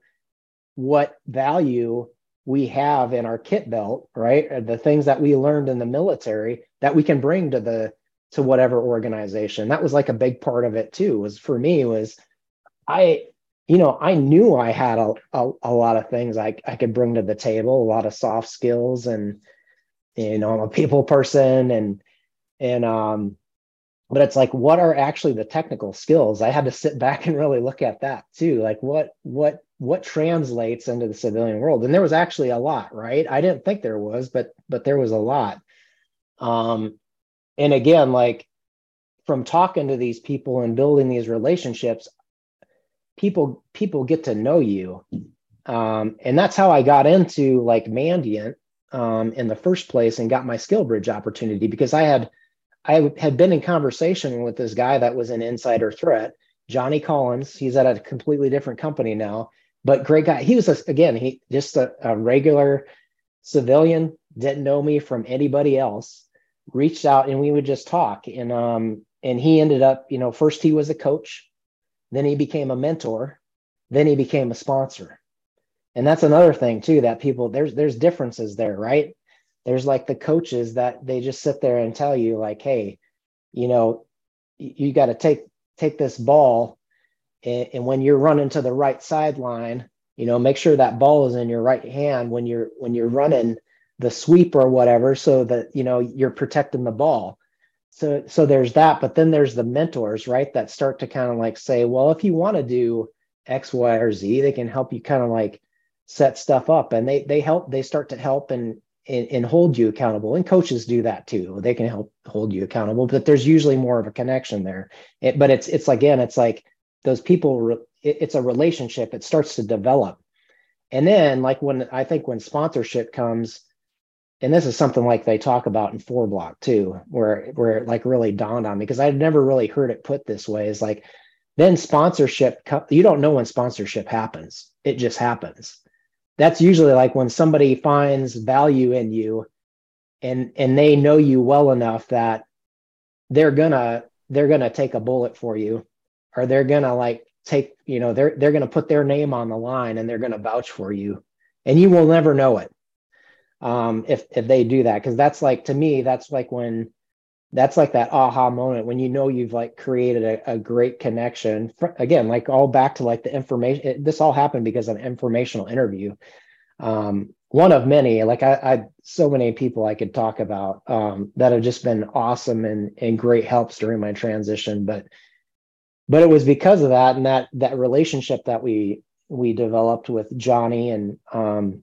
what value we have in our kit belt, right? The things that we learned in the military that we can bring to the to whatever organization. That was like a big part of it too, was for me was I, you know, I knew I had a, a, a lot of things I, I could bring to the table, a lot of soft skills and, you know, I'm a people person and, and, um, but it's like, what are actually the technical skills? I had to sit back and really look at that too. Like what, what, what translates into the civilian world? And there was actually a lot, right? I didn't think there was, but, but there was a lot. Um, And again, like from talking to these people and building these relationships, people people get to know you. Um, and that's how I got into like Mandiant um, in the first place and got my Skillbridge opportunity, because I had I had been in conversation with this guy that was an insider threat, Johnny Collins. He's at a completely different company now, but great guy. He was, a, again, he just a, a regular civilian, didn't know me from anybody else. Reached out and we would just talk. And, um, and he ended up, you know, first he was a coach, then he became a mentor, then he became a sponsor. And that's another thing too, that people, there's, there's differences there, right? There's like the coaches that they just sit there and tell you like, hey, you know, you got to take, take this ball. And, and when you're running to the right sideline, you know, make sure that ball is in your right hand when you're, when you're running the sweep or whatever, so that, you know, you're protecting the ball. So, so there's that, but then there's the mentors, right? That start to kind of like say, well, if you want to do X, Y, or Z. They can help you kind of like set stuff up, and they they help, they start to help and, and and hold you accountable. And coaches do that too. They can help hold you accountable, but there's usually more of a connection there. It, but it's it's again, it's like those people, it, it's a relationship. It starts to develop. And then like when I think when sponsorship comes, and this is something like they talk about in Four Block too, where where it like really dawned on me, because I'd never really heard it put this way, is like, then sponsorship, you don't know when sponsorship happens. It just happens. That's usually like when somebody finds value in you, and and they know you well enough that they're gonna they're gonna take a bullet for you, or they're gonna like take, you know, they're they're gonna put their name on the line, and they're gonna vouch for you, and you will never know it. Um, if, if they do that, because that's like, to me, that's like when, that's like that aha moment when, you know, you've like created a, a great connection. For, again, like all back to like the information, it, this all happened because of an informational interview. Um, one of many, like I, I, so many people I could talk about, um, that have just been awesome and, and great helps during my transition. But, but it was because of that. And that, that relationship that we, we developed with Johnny, and, um,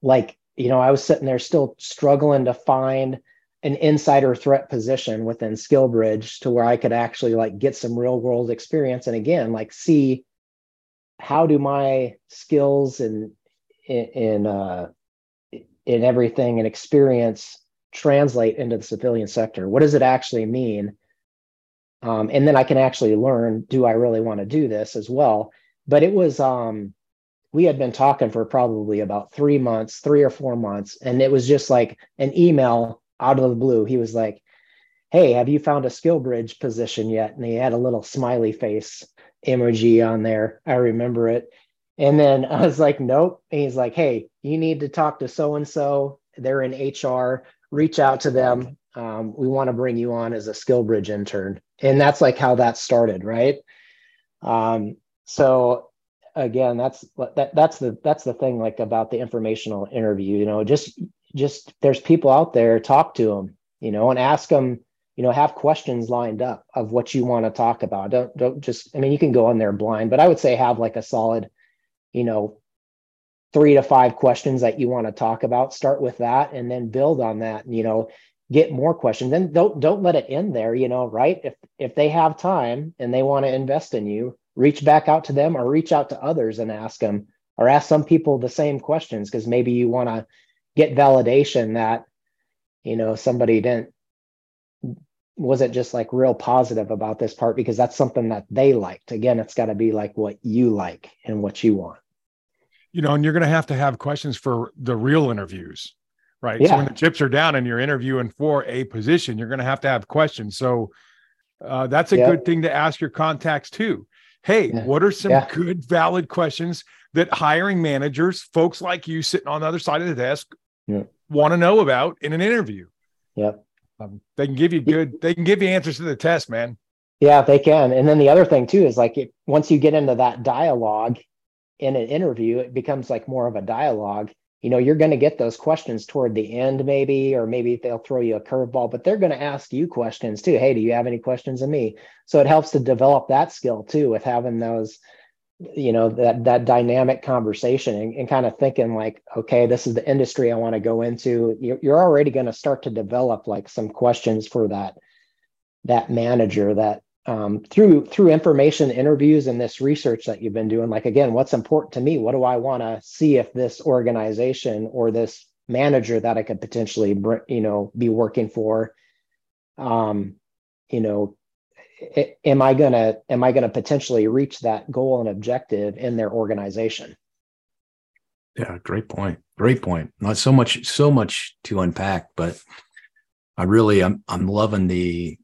like, you know, I was sitting there still struggling to find an insider threat position within Skillbridge to where I could actually like get some real world experience. And again, like see how do my skills and in, in, uh, in everything and experience translate into the civilian sector? What does it actually mean? Um, and then I can actually learn, do I really want to do this as well? But it was, um, we had been talking for probably about three months, three or four months. And it was just like an email out of the blue. He was like, hey, have you found a Skillbridge position yet? And he had a little smiley face emoji on there. I remember it. And then I was like, nope. And he's like, hey, you need to talk to so-and-so. They're in H R. Reach out to them. Um, we want to bring you on as a Skillbridge intern. And that's like how that started, right? Um, so again, that's that that's the that's the thing like about the informational interview, you know, just just there's people out there, talk to them, you know, and ask them, you know, have questions lined up of what you want to talk about. Don't don't just, I mean, you can go in there blind, but I would say have like a solid, you know, three to five questions that you want to talk about. Start with that and then build on that, and, you know, get more questions. And don't don't let it end there, you know, right? If if they have time and they want to invest in you, reach back out to them or reach out to others and ask them, or ask some people the same questions, because maybe you want to get validation that, you know, somebody didn't, wasn't just like real positive about this part, because that's something that they liked. Again, it's got to be like what you like and what you want. You know, and you're going to have to have questions for the real interviews, right? Yeah. So when the chips are down and you're interviewing for a position, you're going to have to have questions. So uh, that's a yep. good thing to ask your contacts too. Hey, yeah. what are some yeah. good, valid questions that hiring managers, folks like you sitting on the other side of the desk, yeah. want to know about in an interview? Yeah, um, they can give you good. They can give you answers to the test, man. Yeah, they can. And then the other thing too is like, it, once you get into that dialogue in an interview, it becomes like more of a dialogue. You know, you're going to get those questions toward the end, maybe, or maybe they'll throw you a curveball, but they're going to ask you questions too. Hey, do you have any questions of me? So it helps to develop that skill too, with having those, you know, that, that dynamic conversation and, and kind of thinking like, okay, this is the industry I want to go into. You're, you're already going to start to develop like some questions for that, that manager that um, through, through information interviews and this research that you've been doing, like, again, what's important to me? What do I want to see if this organization or this manager that I could potentially, you know, be working for, um, you know, it, am I going to, am I going to potentially reach that goal and objective in their organization? Yeah. Great point. Great point. Not so much, so much to unpack, but I really, I'm, I'm loving the,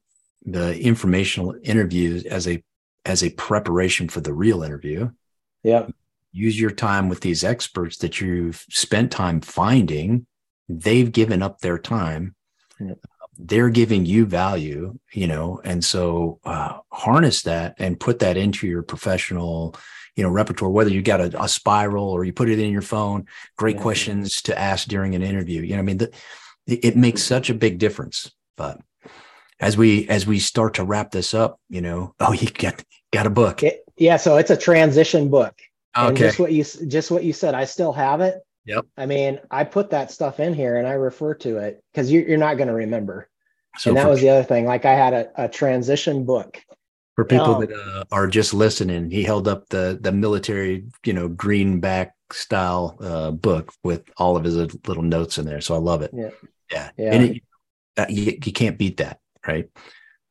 the informational interviews as a as a preparation for the real interview. Yeah. Use your time with these experts that you've spent time finding. They've given up their time. Yep. They're giving you value, you know, and so uh, harness that and put that into your professional, you know, repertoire, whether you got a, a spiral or you put it in your phone, great yeah. questions to ask during an interview. You know, I mean, the, it makes such a big difference, but As we as we start to wrap this up, you know, oh, you got got a book. It, Yeah, so it's a transition book. Okay. And just what you just what you said, I still have it. Yep. I mean, I put that stuff in here and I refer to it because you, you're not going to remember. So and that was the other thing. Like I had a, a transition book. For people um, that uh, are just listening, he held up the the military, you know, greenback style uh, book with all of his little notes in there. So I love it. Yeah. Yeah. yeah. And it, uh, you, you can't beat that. Right.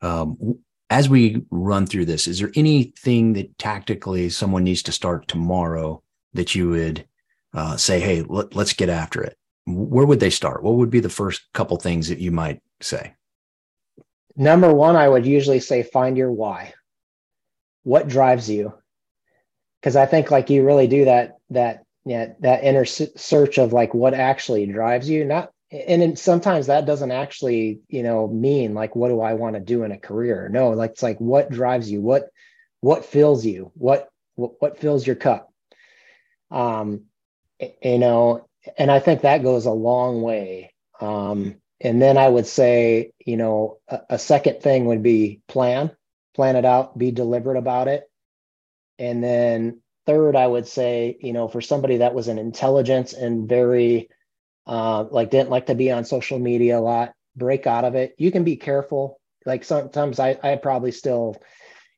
Um, as we run through this, is there anything that tactically someone needs to start tomorrow that you would uh, say, hey, let, let's get after it? Where would they start? What would be the first couple things that you might say? Number one, I would usually say, find your why. What drives you? Because I think like you really do that, that, yeah, that inner search of like what actually drives you. Not, and then sometimes that doesn't actually, you know, mean like, what do I want to do in a career? No, like, it's like, what drives you? What, what fills you? What, what, what fills your cup? Um, you know, and I think that goes a long way. Um, and then I would say, you know, a, a second thing would be plan, plan it out, be deliberate about it. And then third, I would say, you know, for somebody that was an intelligence and very, Uh, like didn't like to be on social media a lot, break out of it. You can be careful. Like sometimes I, I probably still,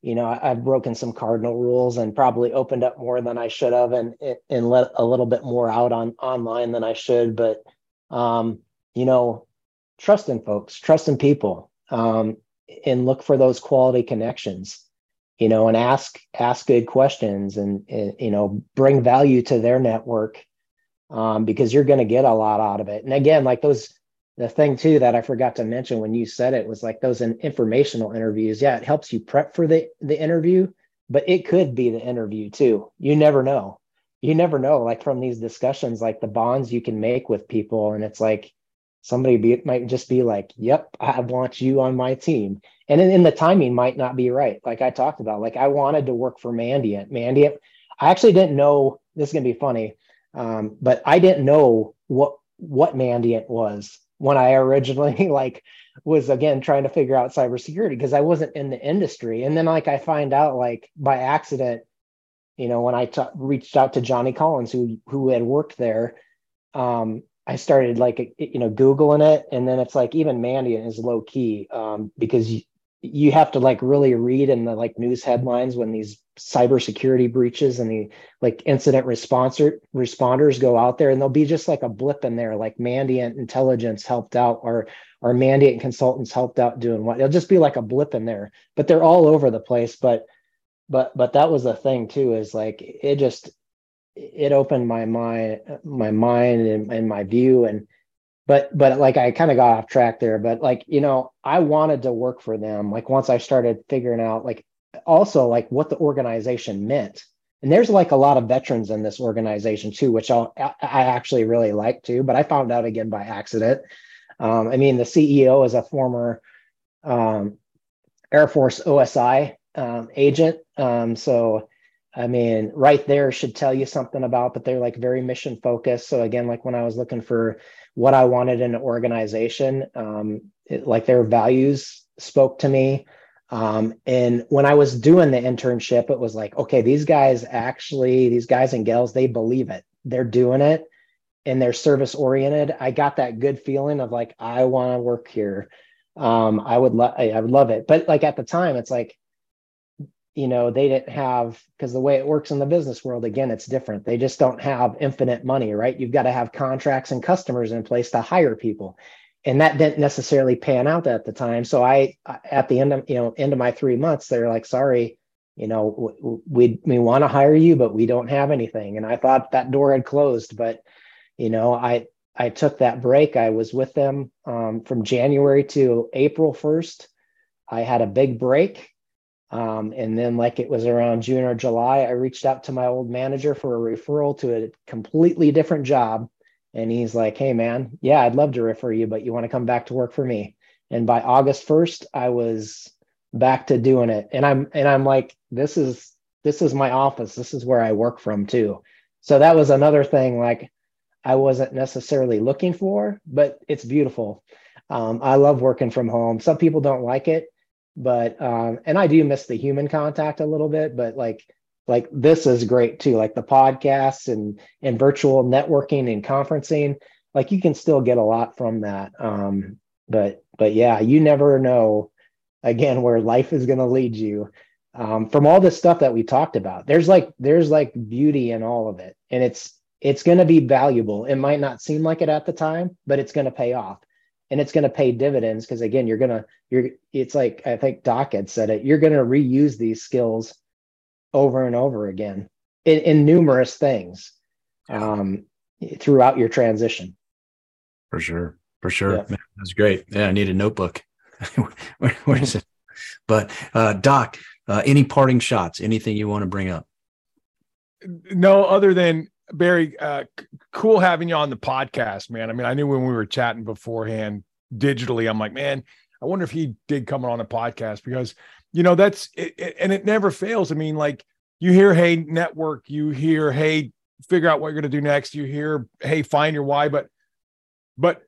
you know, I, I've broken some cardinal rules and probably opened up more than I should have and and let a little bit more out on online than I should. But, um, you know, trust in folks, trust in people, um, and look for those quality connections, you know, and ask, ask good questions and, and you know, bring value to their network. Um, because you're going to get a lot out of it. And again, like those, the thing too, that I forgot to mention when you said it was like those in informational interviews. Yeah. It helps you prep for the, the interview, but it could be the interview too. You never know. You never know. Like from these discussions, like the bonds you can make with people. And it's like, somebody be, might just be like, yep, I want you on my team. And then the timing might not be right. Like I talked about, like I wanted to work for Mandiant. Mandiant, I actually didn't know, this is going to be funny. Um, but I didn't know what, what Mandiant was when I originally like was again, trying to figure out cybersecurity because I wasn't in the industry. And then like, I find out like by accident, you know, when I t- reached out to Johnny Collins, who, who had worked there, um, I started like, you know, Googling it. And then it's like, even Mandiant is low key, um, because you, you have to like really read in the like news headlines when these cybersecurity breaches and the like incident response responders go out there and there'll be just like a blip in there, like Mandiant intelligence helped out or, or Mandiant consultants helped out doing what. It'll just be like a blip in there, but they're all over the place. But, but, but that was the thing too, is like, it just, it opened my mind, my mind and, and my view and, But, but like, I kind of got off track there, but like, you know, I wanted to work for them. Like once I started figuring out, like, also like what the organization meant. And there's like a lot of veterans in this organization too, which I'll, I actually really like too, but I found out again by accident. Um, I mean, the C E O is a former um, Air Force O S I um, agent. Um, so I mean, right there should tell you something about, but they're like very mission focused. So again, like when I was looking for what I wanted in an organization, um, it, like their values spoke to me. Um, and when I was doing the internship, it was like, okay, these guys actually, these guys and gals, they believe it, they're doing it and they're service oriented. I got that good feeling of like, I want to work here. Um, I would love, I, I would love it. But like at the time it's like, you know, they didn't have, because the way it works in the business world, again, it's different. They just don't have infinite money, right? You've got to have contracts and customers in place to hire people. And that didn't necessarily pan out at the time. So I, at the end of, you know, end of my three months, they're like, sorry, you know, w- we, we want to hire you, but we don't have anything. And I thought that door had closed, but, you know, I, I took that break. I was with them um, from January to April first. I had a big break. Um, and then like it was around June or July, I reached out to my old manager for a referral to a completely different job. And he's like, hey man, yeah, I'd love to refer you, but you want to come back to work for me. And by August first, I was back to doing it. And I'm, and I'm like, this is, this is my office. This is where I work from too. So that was another thing. Like I wasn't necessarily looking for, but it's beautiful. Um, I love working from home. Some people don't like it. But, um, and I do miss the human contact a little bit, but like like this is great too, like the podcasts and and virtual networking and conferencing, like you can still get a lot from that. Um, but but yeah, you never know, again, where life is going to lead you. Um, from all this stuff that we talked about, there's like there's like beauty in all of it, and it's it's going to be valuable. It might not seem like it at the time, but it's going to pay off, and it's going to pay dividends because again, you're gonna you're it's like I think Doc had said it. You're going to reuse these skills over and over again in, in numerous things um, throughout your transition. For sure, for sure, yeah. Man, that's great. Yeah, I need a notebook. where, where is it? But uh, Doc. Uh, any parting shots, anything you want to bring up? No, other than Barry, uh, c- cool having you on the podcast, man. I mean, I knew when we were chatting beforehand digitally, I'm like, man, I wonder if he did come on a podcast because, you know, that's it, it, and it never fails. I mean, like you hear, hey, network, you hear, hey, figure out what you're going to do next. You hear, hey, find your why. But but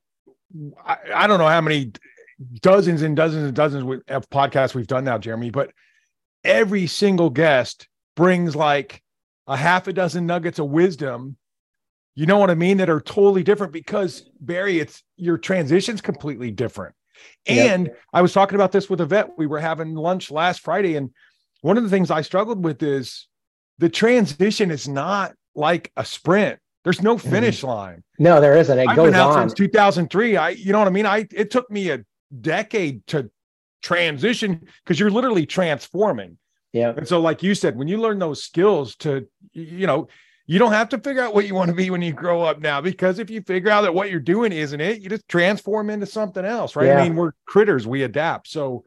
I, I don't know how many dozens and dozens and dozens of podcasts we've done now, Jeremy, but every single guest brings like a half a dozen nuggets of wisdom. You know what I mean? That are totally different because Barry, it's your transition's completely different. And yep. I was talking about this with a vet. We were having lunch last Friday. And one of the things I struggled with is the transition is not like a sprint. There's no finish mm-hmm. line. No, there isn't. It I've goes been out on since two thousand three. I, you know what I mean? I, it took me a decade to transition because you're literally transforming. Yeah. And so like you said, when you learn those skills to, you know, you don't have to figure out what you want to be when you grow up now, because if you figure out that what you're doing isn't it, you just transform into something else. Right. Yeah. I mean, we're critters, we adapt. So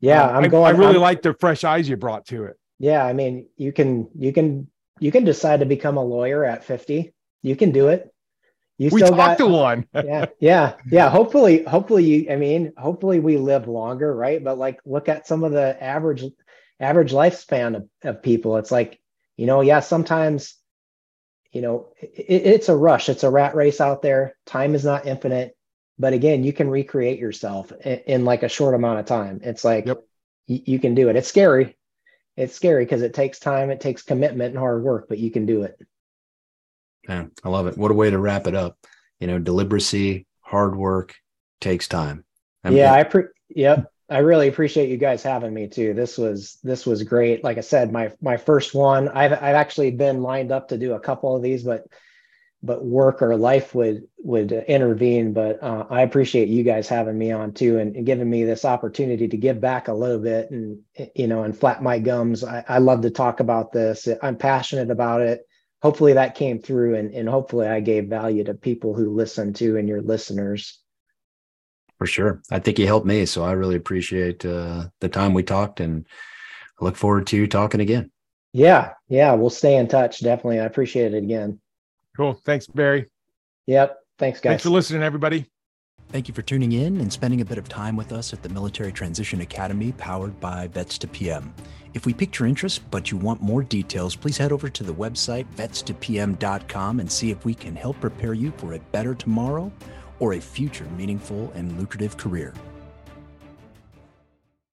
yeah, um, I'm I, going, I really I'm, like the fresh eyes you brought to it. Yeah. I mean, you can, you can, you can decide to become a lawyer at fifty. You can do it. You we still talked got, to one. yeah, yeah, yeah. Hopefully, hopefully you. I mean, hopefully we live longer, right? But like, look at some of the average, average lifespan of, of people. It's like, you know, yeah. Sometimes, you know, it, it's a rush. It's a rat race out there. Time is not infinite. But again, you can recreate yourself in, in like a short amount of time. It's like yep. y- you can do it. It's scary. It's scary because it takes time. It takes commitment and hard work. But you can do it. Yeah, I love it. What a way to wrap it up. You know, deliberacy, hard work takes time. I'm yeah, good. I pre- yep. I really appreciate you guys having me too. This was this was great. Like I said, my my first one. I've I've actually been lined up to do a couple of these, but but work or life would would intervene. But uh, I appreciate you guys having me on too, and, and giving me this opportunity to give back a little bit, and you know, and flap my gums. I, I love to talk about this. I'm passionate about it. Hopefully that came through, and, and hopefully I gave value to people who listen to and your listeners. For sure. I think you helped me. So I really appreciate uh, the time we talked, and I look forward to talking again. Yeah. Yeah. We'll stay in touch. Definitely. I appreciate it again. Cool. Thanks, Barry. Yep. Thanks, guys. Thanks for listening, everybody. Thank you for tuning in and spending a bit of time with us at the Military Transition Academy powered by Vets to P M. If we piqued your interest, but you want more details, please head over to the website vets two p m dot com and see if we can help prepare you for a better tomorrow or a future meaningful and lucrative career.